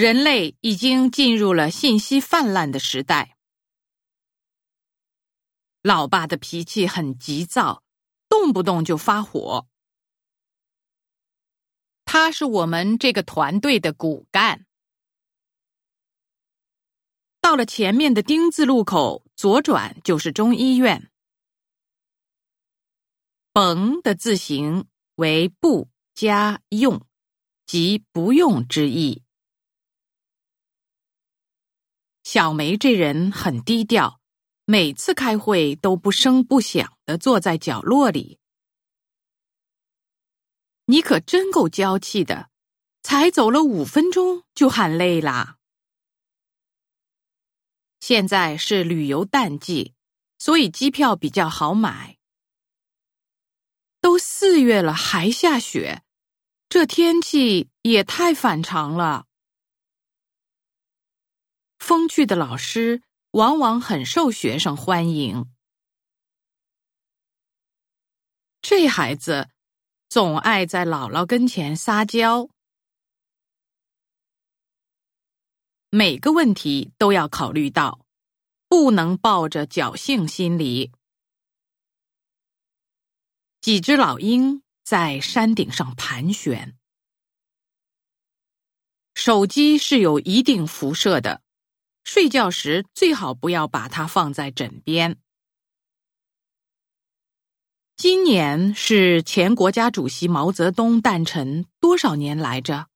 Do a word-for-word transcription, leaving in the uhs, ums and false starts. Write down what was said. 人类已经进入了信息泛滥的时代。老爸的脾气很急躁，动不动就发火。他是我们这个团队的骨干。到了前面的丁字路口，左转就是中医院。甭的字形为不加用，即不用之意。小梅这人很低调，每次开会都不声不响地坐在角落里。你可真够娇气的，才走了五分钟就喊累啦。现在是旅游淡季，所以机票比较好买。都四月了还下雪，这天气也太反常了。风趣的老师往往很受学生欢迎。这孩子总爱在姥姥跟前撒娇。每个问题都要考虑到，不能抱着侥幸心理。几只老鹰在山顶上盘旋。手机是有一定辐射的，睡觉时最好不要把它放在枕边。今年是前国家主席毛泽东诞辰多少年来着？